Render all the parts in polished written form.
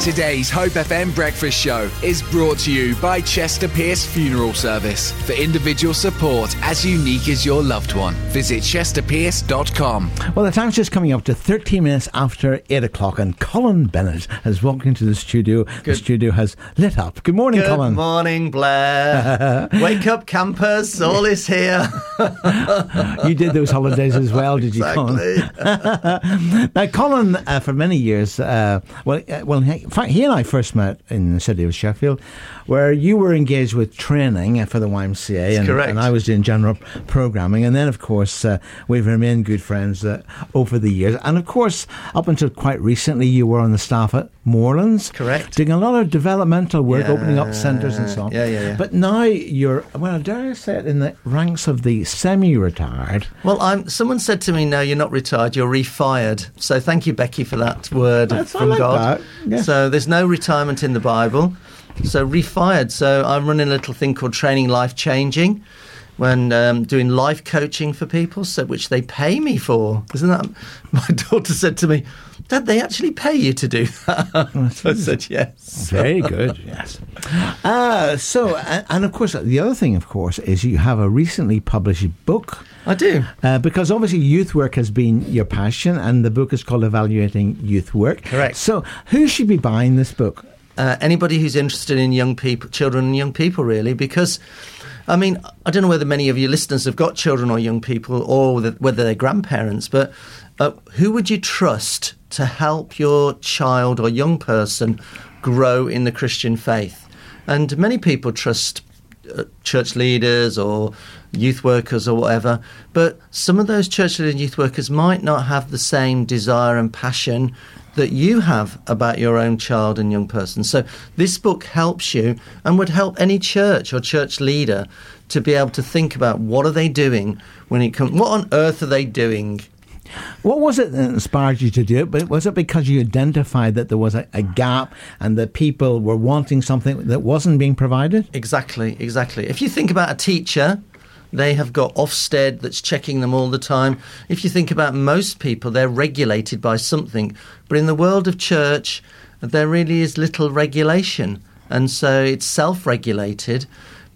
Today's Hope FM Breakfast Show is brought to you by Chester Pierce Funeral Service. For individual support as unique as your loved one, visit ChesterPierce.com. Well, the time's just coming up to 13 minutes after 8 o'clock and Colin Bennett has walked into the studio. The studio has lit up. Good morning, Colin. Good morning, Blair. Wake up, campers. All is here. You did those holidays as well, did you, Colin? Now, Colin, for many years, in fact, he and I first met in the city of Sheffield, where you were engaged with training for the YMCA, and I was doing general programming. And then, of course, we've remained good friends over the years. And, of course, up until quite recently, you were on the staff at Morelands. Correct. Doing a lot of developmental work, opening up centres and so on. Yeah. But now you're, well, dare I say it, in the ranks of the semi-retired. Well, someone said to me, no, you're not retired, you're refired. So thank you, Becky, for that word from God. Yeah. So there's no retirement in the Bible. So refired. So I'm running a little thing called Training Life Changing, when doing life coaching for people, so which they pay me for. Isn't that? My daughter said to me, "Dad, they actually pay you to do that." So I said, "Yes." Very good. Yes. And of course, the other thing, of course, is you have a recently published book. I do. Because obviously youth work has been your passion, and the book is called Evaluating Youth Work. Correct. So who should be buying this book? Anybody who's interested in young people, children and young people, really, because, I mean, I don't know whether many of your listeners have got children or young people or whether they're grandparents, but who would you trust to help your child or young person grow in the Christian faith? And many people trust church leaders or youth workers or whatever, but some of those church leaders and youth workers might not have the same desire and passion that you have about your own child and young person. So this book helps you and would help any church or church leader to be able to think about what are they doing when it comes, what on earth are they doing? What was it that inspired you to do it? But was it because you identified that there was a gap and that people were wanting something that wasn't being provided? Exactly. If you think about a teacher, they have got Ofsted that's checking them all the time. If you think about most people, they're regulated by something. But in the world of church, there really is little regulation. And so it's self-regulated.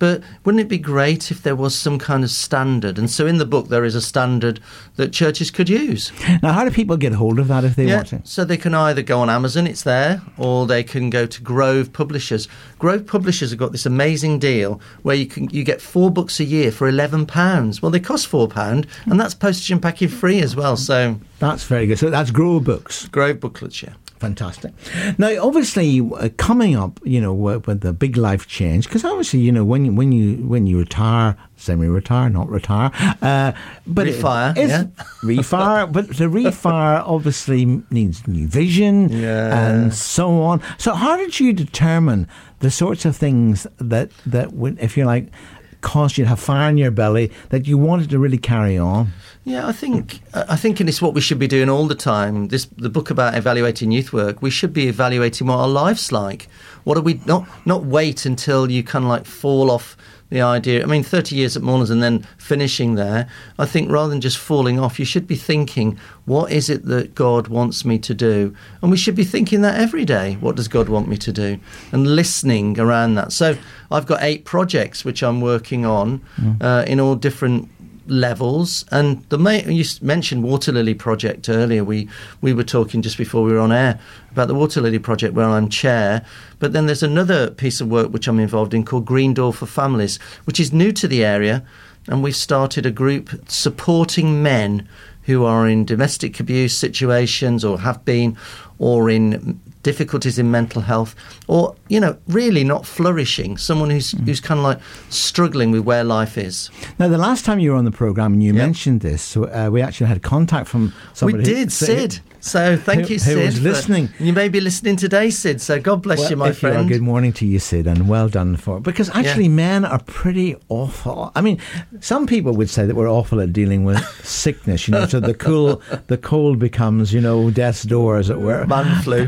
But wouldn't it be great if there was some kind of standard? And so in the book, there is a standard that churches could use. Now, how do people get hold of that if they want it? So they can either go on Amazon, it's there, or they can go to Grove Publishers. Grove Publishers have got this amazing deal where you get 4 books a year for £11. Well, they cost £4, and that's postage and packing free as well. So that's very good. So that's Grove Books. Grove Booklets, yeah. Fantastic. Now, obviously, coming up, with the big life change, because obviously, when you retire, semi-retire, not retire, but refire, refire. But the refire obviously needs new vision and so on. So, how did you determine the sorts of things that would, if you like, cause you to have fire in your belly that you wanted to really carry on? Yeah, I think, and it's what we should be doing all the time. The book about evaluating youth work, we should be evaluating what our life's like. What are we not wait until you kind of like fall off the idea. I mean, 30 years at Morelands and then finishing there. I think rather than just falling off, you should be thinking, what is it that God wants me to do? And we should be thinking that every day. What does God want me to do? And listening around that. So I've got 8 projects which I'm working on in all different levels, and you mentioned Water Lily Project earlier. We were talking just before we were on air about the Water Lily Project, where I'm chair, but then there's another piece of work which I'm involved in called Green Door for Families, which is new to the area, and we've started a group supporting men who are in domestic abuse situations or have been, or in difficulties in mental health, or, really not flourishing, someone who's kind of like struggling with where life is. Now, the last time you were on the programme and you mentioned this, so, we actually had contact from somebody. We did, Sid. So thank you, Sid. Who was listening. You may be listening today, Sid, so God bless you, my friend. Good morning to you, Sid, and well done for it. Because actually men are pretty awful. I mean, some people would say that we're awful at dealing with sickness, so the cold becomes, death's door, as it were. Man flu.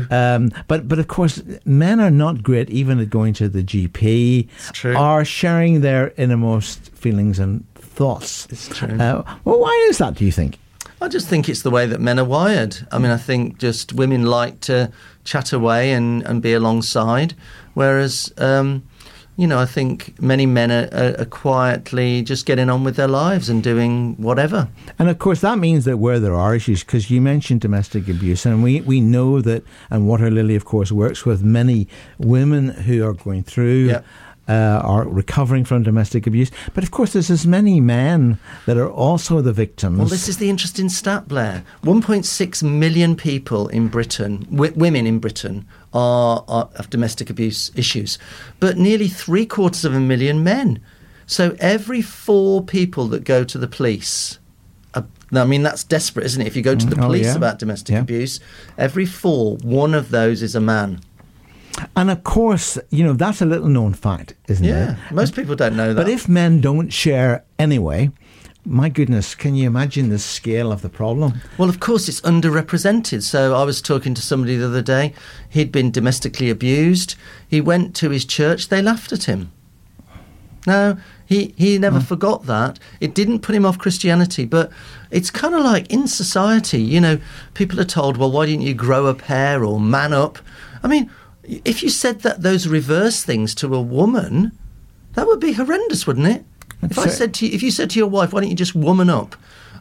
But of course, men are not great even at going to the GP. It's true. Or sharing their innermost feelings and thoughts. It's true. Well, why is that, do you think? I just think it's the way that men are wired. I mean, I think just women like to chat away and be alongside, whereas, I think many men are quietly just getting on with their lives and doing whatever. And, of course, that means that where there are issues, because you mentioned domestic abuse, and we know that, and Water Lily, of course, works with many women who are going through... Yep. Are recovering from domestic abuse. But of course, there's as many men that are also the victims. Well, this is the interesting stat, Blair. 1.6 million people in Britain, women in Britain, have domestic abuse issues. But nearly 750,000 men. So every 4 people that go to the police... I mean, that's desperate, isn't it? If you go to the police about domestic abuse, every 4, one of those is a man. And of course, that's a little known fact, isn't it? Yeah, most people don't know that. But if men don't share anyway, my goodness, can you imagine the scale of the problem? Well, of course, it's underrepresented. So I was talking to somebody the other day. He'd been domestically abused. He went to his church. They laughed at him. No, he never forgot that. It didn't put him off Christianity, but it's kind of like in society, people are told, well, why didn't you grow a pair or man up? I mean... If you said that those reverse things to a woman, that would be horrendous, wouldn't it? If you said to your wife, why don't you just woman up?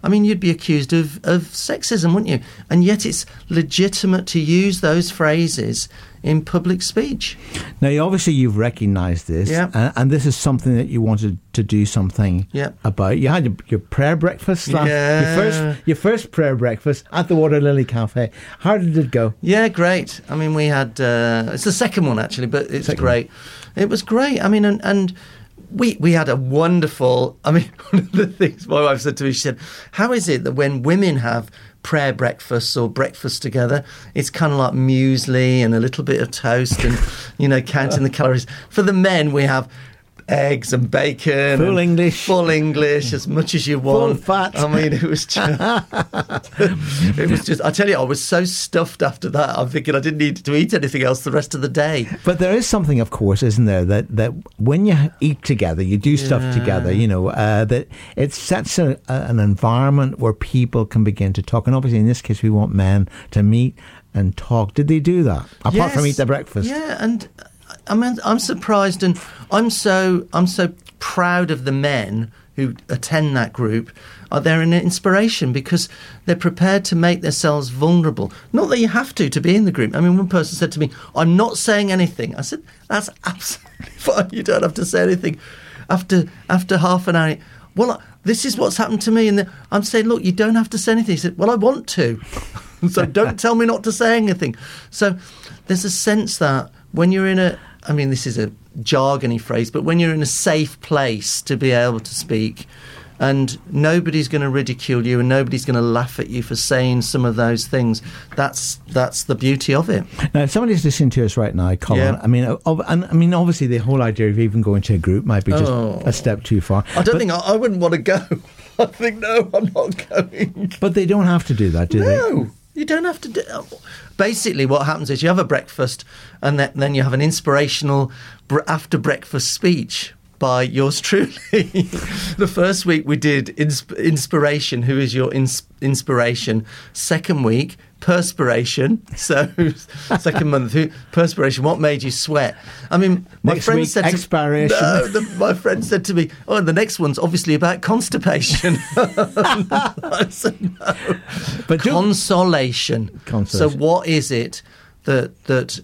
I mean, you'd be accused of sexism, wouldn't you? And yet it's legitimate to use those phrases in public speech. Now, obviously, you've recognised this, and this is something that you wanted to do something about. You had your prayer breakfast, your first prayer breakfast at the Water Lily Cafe. How did it go? Yeah, great. I mean, we had... it's the second one, actually, but it's great. It was great. I mean, and We had a wonderful... I mean, one of the things my wife said to me, she said, how is it that when women have prayer breakfasts or breakfast together, it's kind of like muesli and a little bit of toast and, counting the calories. For the men, we have eggs and bacon. Full English, as much as you want. Full fat. I mean, it was just, I tell you, I was so stuffed after that. I'm thinking I didn't need to eat anything else the rest of the day. But there is something, of course, isn't there, that when you eat together, you do stuff together, that it sets an environment where people can begin to talk. And obviously, in this case, we want men to meet and talk. Did they do that? Apart from eat their breakfast. Yeah, and... I mean, I'm surprised, and I'm so proud of the men who attend that group. They're an inspiration because they're prepared to make themselves vulnerable. Not that you have to be in the group. I mean, one person said to me, "I'm not saying anything." I said, "That's absolutely fine. You don't have to say anything." After half an hour, well, this is what's happened to me, and I'm saying, "Look, you don't have to say anything." He said, "Well, I want to, so don't tell me not to say anything." So there's a sense that. When you're in this is a jargony phrase, but when you're in a safe place to be able to speak and nobody's going to ridicule you and nobody's going to laugh at you for saying some of those things, that's the beauty of it. Now, if somebody's listening to us right now, Colin, obviously the whole idea of even going to a group might be just a step too far. I wouldn't want to go. I think, no, I'm not going. But they don't have to do that, do they? No. You don't have to do... Basically, what happens is you have a breakfast and then you have an inspirational after-breakfast speech by yours truly. The first week we did inspiration, who is your inspiration. Second week, perspiration. So second month, perspiration, what made you sweat? I mean, my friend said to me, oh, and the next one's obviously about constipation. I said, no. But Consolation. So what is it that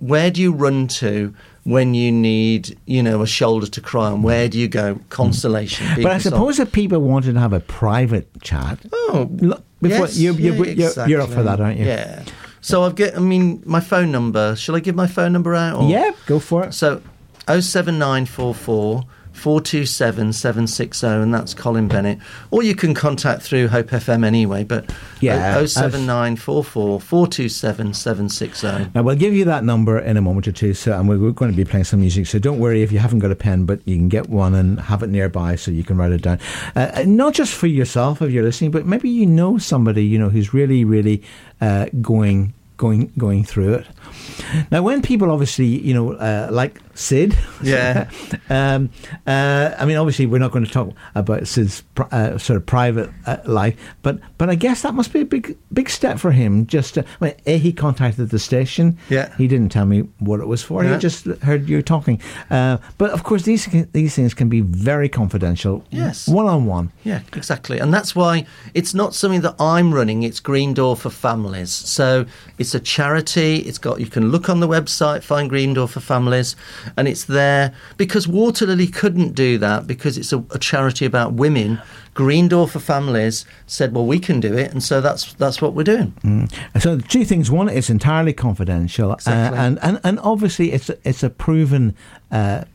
where do you run to when you need, a shoulder to cry on? Where do you go? Consolation. But I suppose if people wanted to have a private chat... You're up for that, aren't you? Yeah. So my phone number. Shall I give my phone number out? Or? Yeah, go for it. So 07944 427 760, and that's Colin Bennett. Or you can contact through Hope FM anyway, but 07944 427 760. Now, we'll give you that number in a moment or two, and we're going to be playing some music, so don't worry if you haven't got a pen, but you can get one and have it nearby so you can write it down. Not just for yourself if you're listening, but maybe somebody, who's really, really going going through it. Now, when people obviously, like Sid. Yeah. I mean, obviously, we're not going to talk about Sid's sort of private life, but I guess that must be a big step for him. Just he contacted the station. Yeah. He didn't tell me what it was for. Yeah. He just heard you talking. But of course, these things can be very confidential. Yes. One on one. Yeah, exactly, and that's why it's not something that I'm running. It's Green Door for Families, so it's a charity. It's got, you can look on the website, find Green Door for Families, and it's there because Water Lily couldn't do that because it's a charity about women. Green Door for Families said, well, we can do it, and so that's what we're doing. Mm. So two things: one, it's entirely confidential, exactly. and obviously it's a proven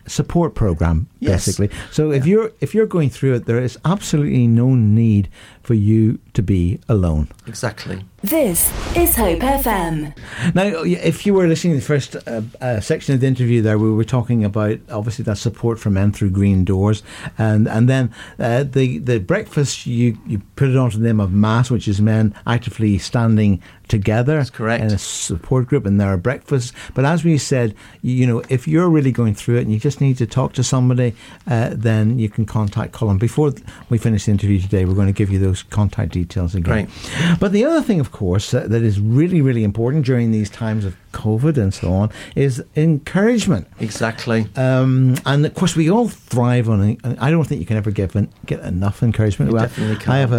support program, yes, basically. So yeah, if you're going through it, there is absolutely no need for you to be alone. Exactly. This is Hope FM. Now, if you were listening to the first section of the interview, there we were talking about obviously that support for men through Green Doors, and then the breakfast you put it onto the name of MAST, which is Men Actively Standing Together. That's correct. In a support group, and there are breakfasts. But as we said, if you're really going through it and you just need to talk to somebody, then you can contact Colin. Before we finish the interview today, we're going to give you those contact details again. Right. But the other thing, of course, that is really, really important during these times of COVID and so on is encouragement. Exactly. And of course, we all thrive on. I don't think you can ever get enough encouragement. You definitely can't.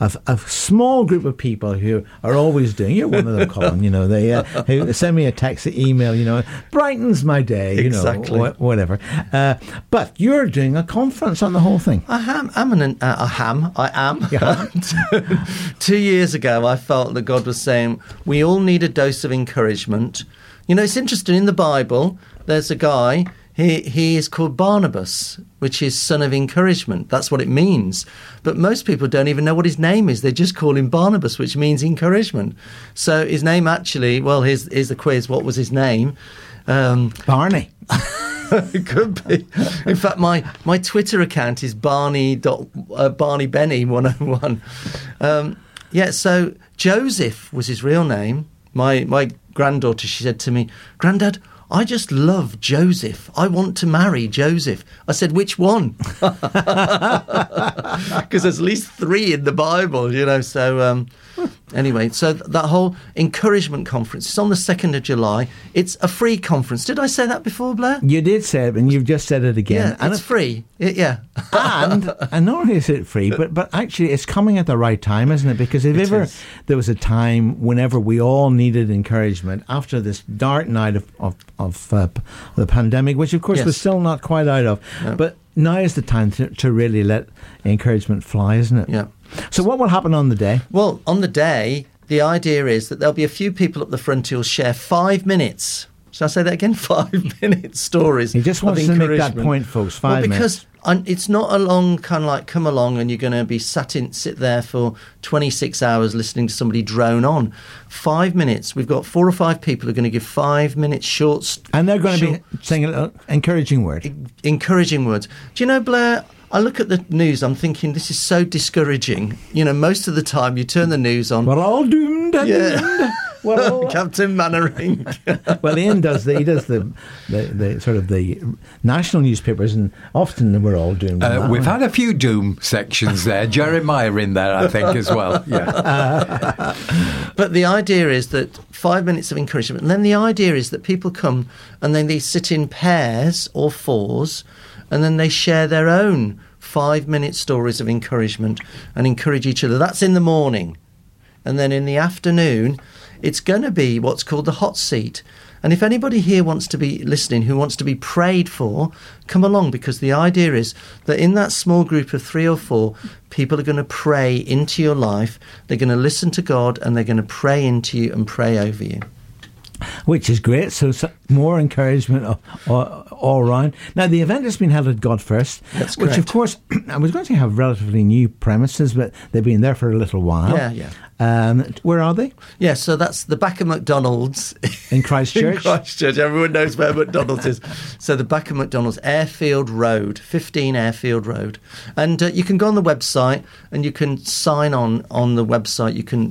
I have a small group of people who are always doing. You're one of them, Colin. They who send me a text, an email. Brightens my day. Exactly. Whatever. But you're doing a conference on the whole thing. I am. Yeah. 2 years ago, I felt that God was saying we all need a dose of encouragement. It's interesting, in the Bible, there's a guy, he is called Barnabas, which is son of encouragement. That's what it means. But most people don't even know what his name is. They just call him Barnabas, which means encouragement. So his name actually, well, here's the quiz. What was his name? Barney. It could be. In fact, my Twitter account is barneybenny101. So Joseph was his real name. My granddaughter, she said to me, "Granddad, I just love Joseph. I want to marry Joseph." I said, "Which one?" Because there's at least three in the Bible, So anyway, so that whole encouragement conference is on the 2nd of July. It's a free conference. Did I say that before, Blair? You did say it, and you've just said it again. Yeah, and it's free. And not only is it free, but actually it's coming at the right time, isn't it? Because if there was a time whenever we all needed encouragement after this dark night of the pandemic, which of course we're still not quite out of, but now is the time to really let encouragement fly, isn't it? Yeah. So what will happen on the day? Well, on the day, the idea is that there'll be a few people up the front who'll share 5 minutes. Shall I say that again? 5 minute stories. He just wants to make that point, folks. 5 minutes. Because it's not a long kind of like come along and you're going to be sit there for 26 hours listening to somebody drone on. 5 minutes. We've got 4 or 5 people who are going to give 5 minutes short. And they're going to be saying an encouraging word. Encouraging words. Do you know, Blair, I look at the news, I'm thinking, this is so discouraging. Most of the time you turn the news on. We're all doomed and doomed. Well, Captain Mannering. Well, Ian does. He does the sort of the national newspapers, and often we're all doomed. We've had a few doom sections there. Jeremiah in there, I think, as well. Yeah. But the idea is that 5 minutes of encouragement, and then the idea is that people come and then they sit in pairs or fours, and then they share their own 5 minute stories of encouragement and encourage each other. That's in the morning, and then in the afternoon. It's going to be what's called the hot seat. And if anybody here wants to be listening, who wants to be prayed for, come along, because the idea is that in that small group of 3 or 4, people are going to pray into your life. They're going to listen to God and they're going to pray into you and pray over you. Which is great. So more encouragement all round. Now, the event has been held at God First. That's correct. Which, of course, I was going to have relatively new premises, but they've been there for a little while. Yeah, yeah. Where are they? Yeah, so that's the back of McDonald's. In Christchurch? In Christchurch. Everyone knows where McDonald's is. So the back of McDonald's, Airfield Road, 15 Airfield Road. And you can go on the website and you can sign on the website. You can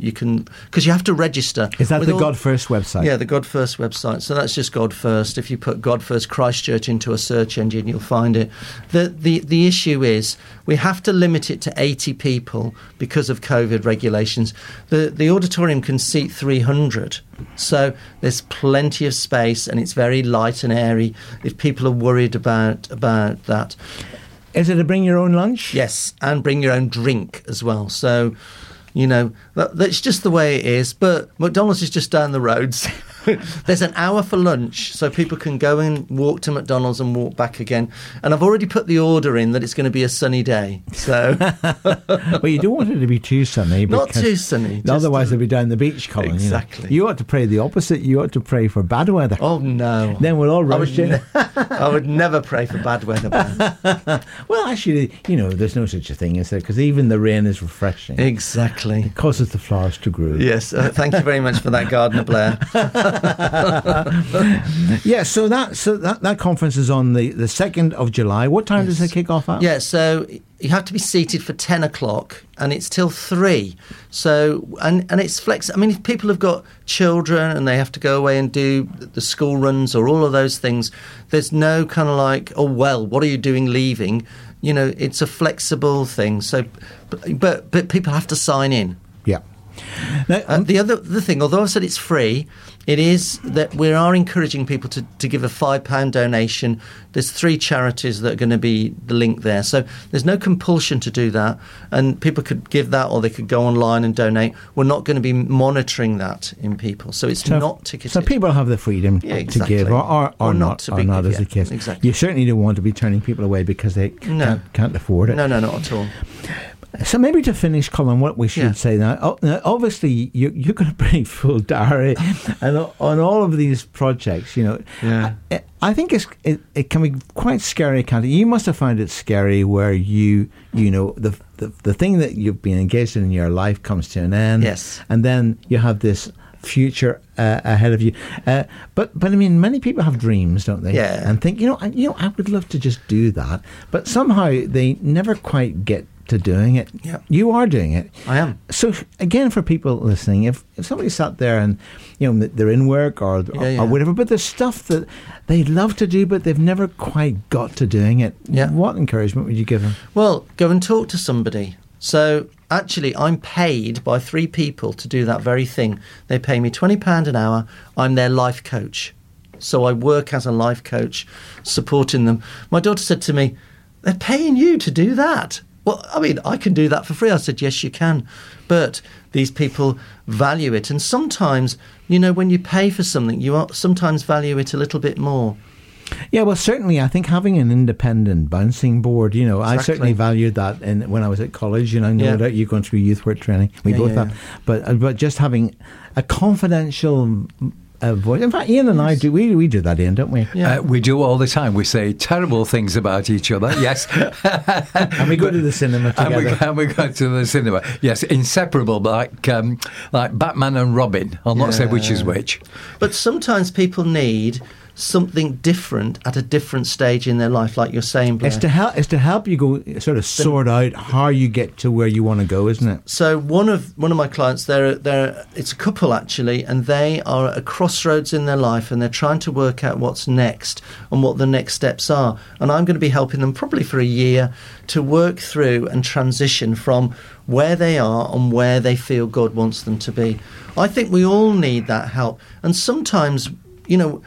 because you have to register. Is that the God First website? Yeah, the God First website. So that's just God First. If you put God First Christchurch into a search engine, you'll find it. The issue is we have to limit it to 80 people because of COVID regulations. The auditorium can seat 300, so there's plenty of space and it's very light and airy if people are worried about that. Is it a bring your own lunch? Yes, and bring your own drink as well. So, you know, that's just the way it is. But McDonald's is just down the road. So there's an hour for lunch, so people can go and walk to McDonald's and walk back again. And I've already put the order in that it's going to be a sunny day. So, well, you don't want it to be too sunny. Not too sunny. Otherwise, they'll be down the beach, Colin. Exactly. You know. You ought to pray the opposite. You ought to pray for bad weather. Oh, no. Then we'll all rush in. I would never pray for bad weather. Well, actually, you know, there's no such a thing, is there? Because even the rain is refreshing. Exactly. It causes the flowers to grow. Yes. Thank you very much for that, Gardener Blair. Yeah, so that conference is on the 2nd of July. What time does it kick off at? Yeah, so you have to be seated for 10 o'clock and it's till 3. So, and it's flexible. I mean, if people have got children and they have to go away and do the school runs or all of those things, there's no kind of like, oh, well, what are you doing leaving? You know, it's a flexible thing. So, but people have to sign in. Yeah. Now, the thing, although I said it's free, it is that we are encouraging people to give a £5 donation. There's 3 charities that are going to be the link there, so there's no compulsion to do that, and people could give that or they could go online and donate. We're not going to be monitoring that in people, so it's not ticketed. So people have the freedom to give or not, as the case. Exactly. You certainly don't want to be turning people away because they can't afford it. No, not at all. So maybe to finish, Colin, what we should say now, obviously you're going to bring full diary and on all of these projects, you know. Yeah. I think it can be quite scary, can't it? You must have found it scary where you know, the thing that you've been engaged in your life comes to an end. Yes. And then you have this future ahead of you, but I mean, many people have dreams, don't they? Yeah. And think, you know, I would love to just do that, but somehow they never quite get to doing it. Yep. You are doing it. I am. So again, for people listening, if somebody sat there and, you know, they're in work or whatever, but there's stuff that they love to do but they've never quite got to doing it, what encouragement would you give them? Well, go and talk to somebody. So actually, I'm paid by 3 people to do that very thing. They pay me £20 an hour. I'm their life coach. So I work as a life coach supporting them. My daughter said to me, they're paying you to do that. Well, I mean, I can do that for free. I said, yes, you can. But these people value it. And sometimes, you know, when you pay for something, you sometimes value it a little bit more. Yeah, well, certainly, I think having an independent bouncing board, you know, exactly. I certainly valued that when I was at college, and I know that you've gone through youth work training. We both have. But just having a confidential voice. In fact, Ian and I do. We do that, Ian, don't we? Yeah. We do all the time. We say terrible things about each other. Yes, and we go to the cinema together. And we go to the cinema. Yes, inseparable, like Batman and Robin. I'll not say which is which. But sometimes people need something different at a different stage in their life, like you're saying, Blair. It's to help you go sort of sort out how you get to where you want to go, isn't it? So one of my clients, they're it's a couple actually, and they are at a crossroads in their life, and they're trying to work out what's next and what the next steps are. And I'm going to be helping them probably for a year to work through and transition from where they are and where they feel God wants them to be. I think we all need that help, and sometimes, you know,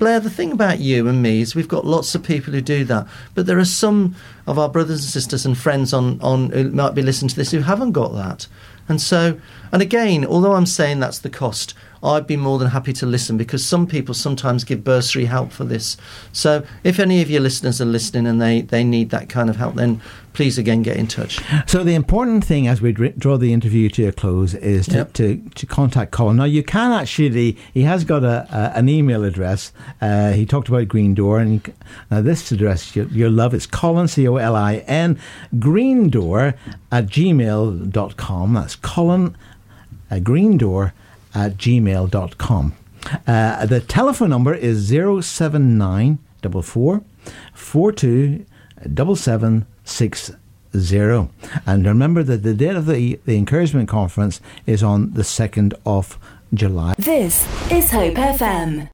Blair, the thing about you and me is we've got lots of people who do that, but there are some of our brothers and sisters and friends on who might be listening to this who haven't got that. And so, and again, although I'm saying that's the cost, I'd be more than happy to listen, because some people sometimes give bursary help for this. So if any of your listeners are listening and they need that kind of help, then please again get in touch. So the important thing as we draw the interview to a close is to contact Colin. Now you can actually, he has got an email address. He talked about Green Door, and now this address you'll love. It's Colin, C-O-L-I-N, greendoor@gmail.com. That's Colin greendoor@gmail.com. The telephone number is 07944 427760. And remember that the date of the encouragement conference is on the 2nd of July. This is Hope FM.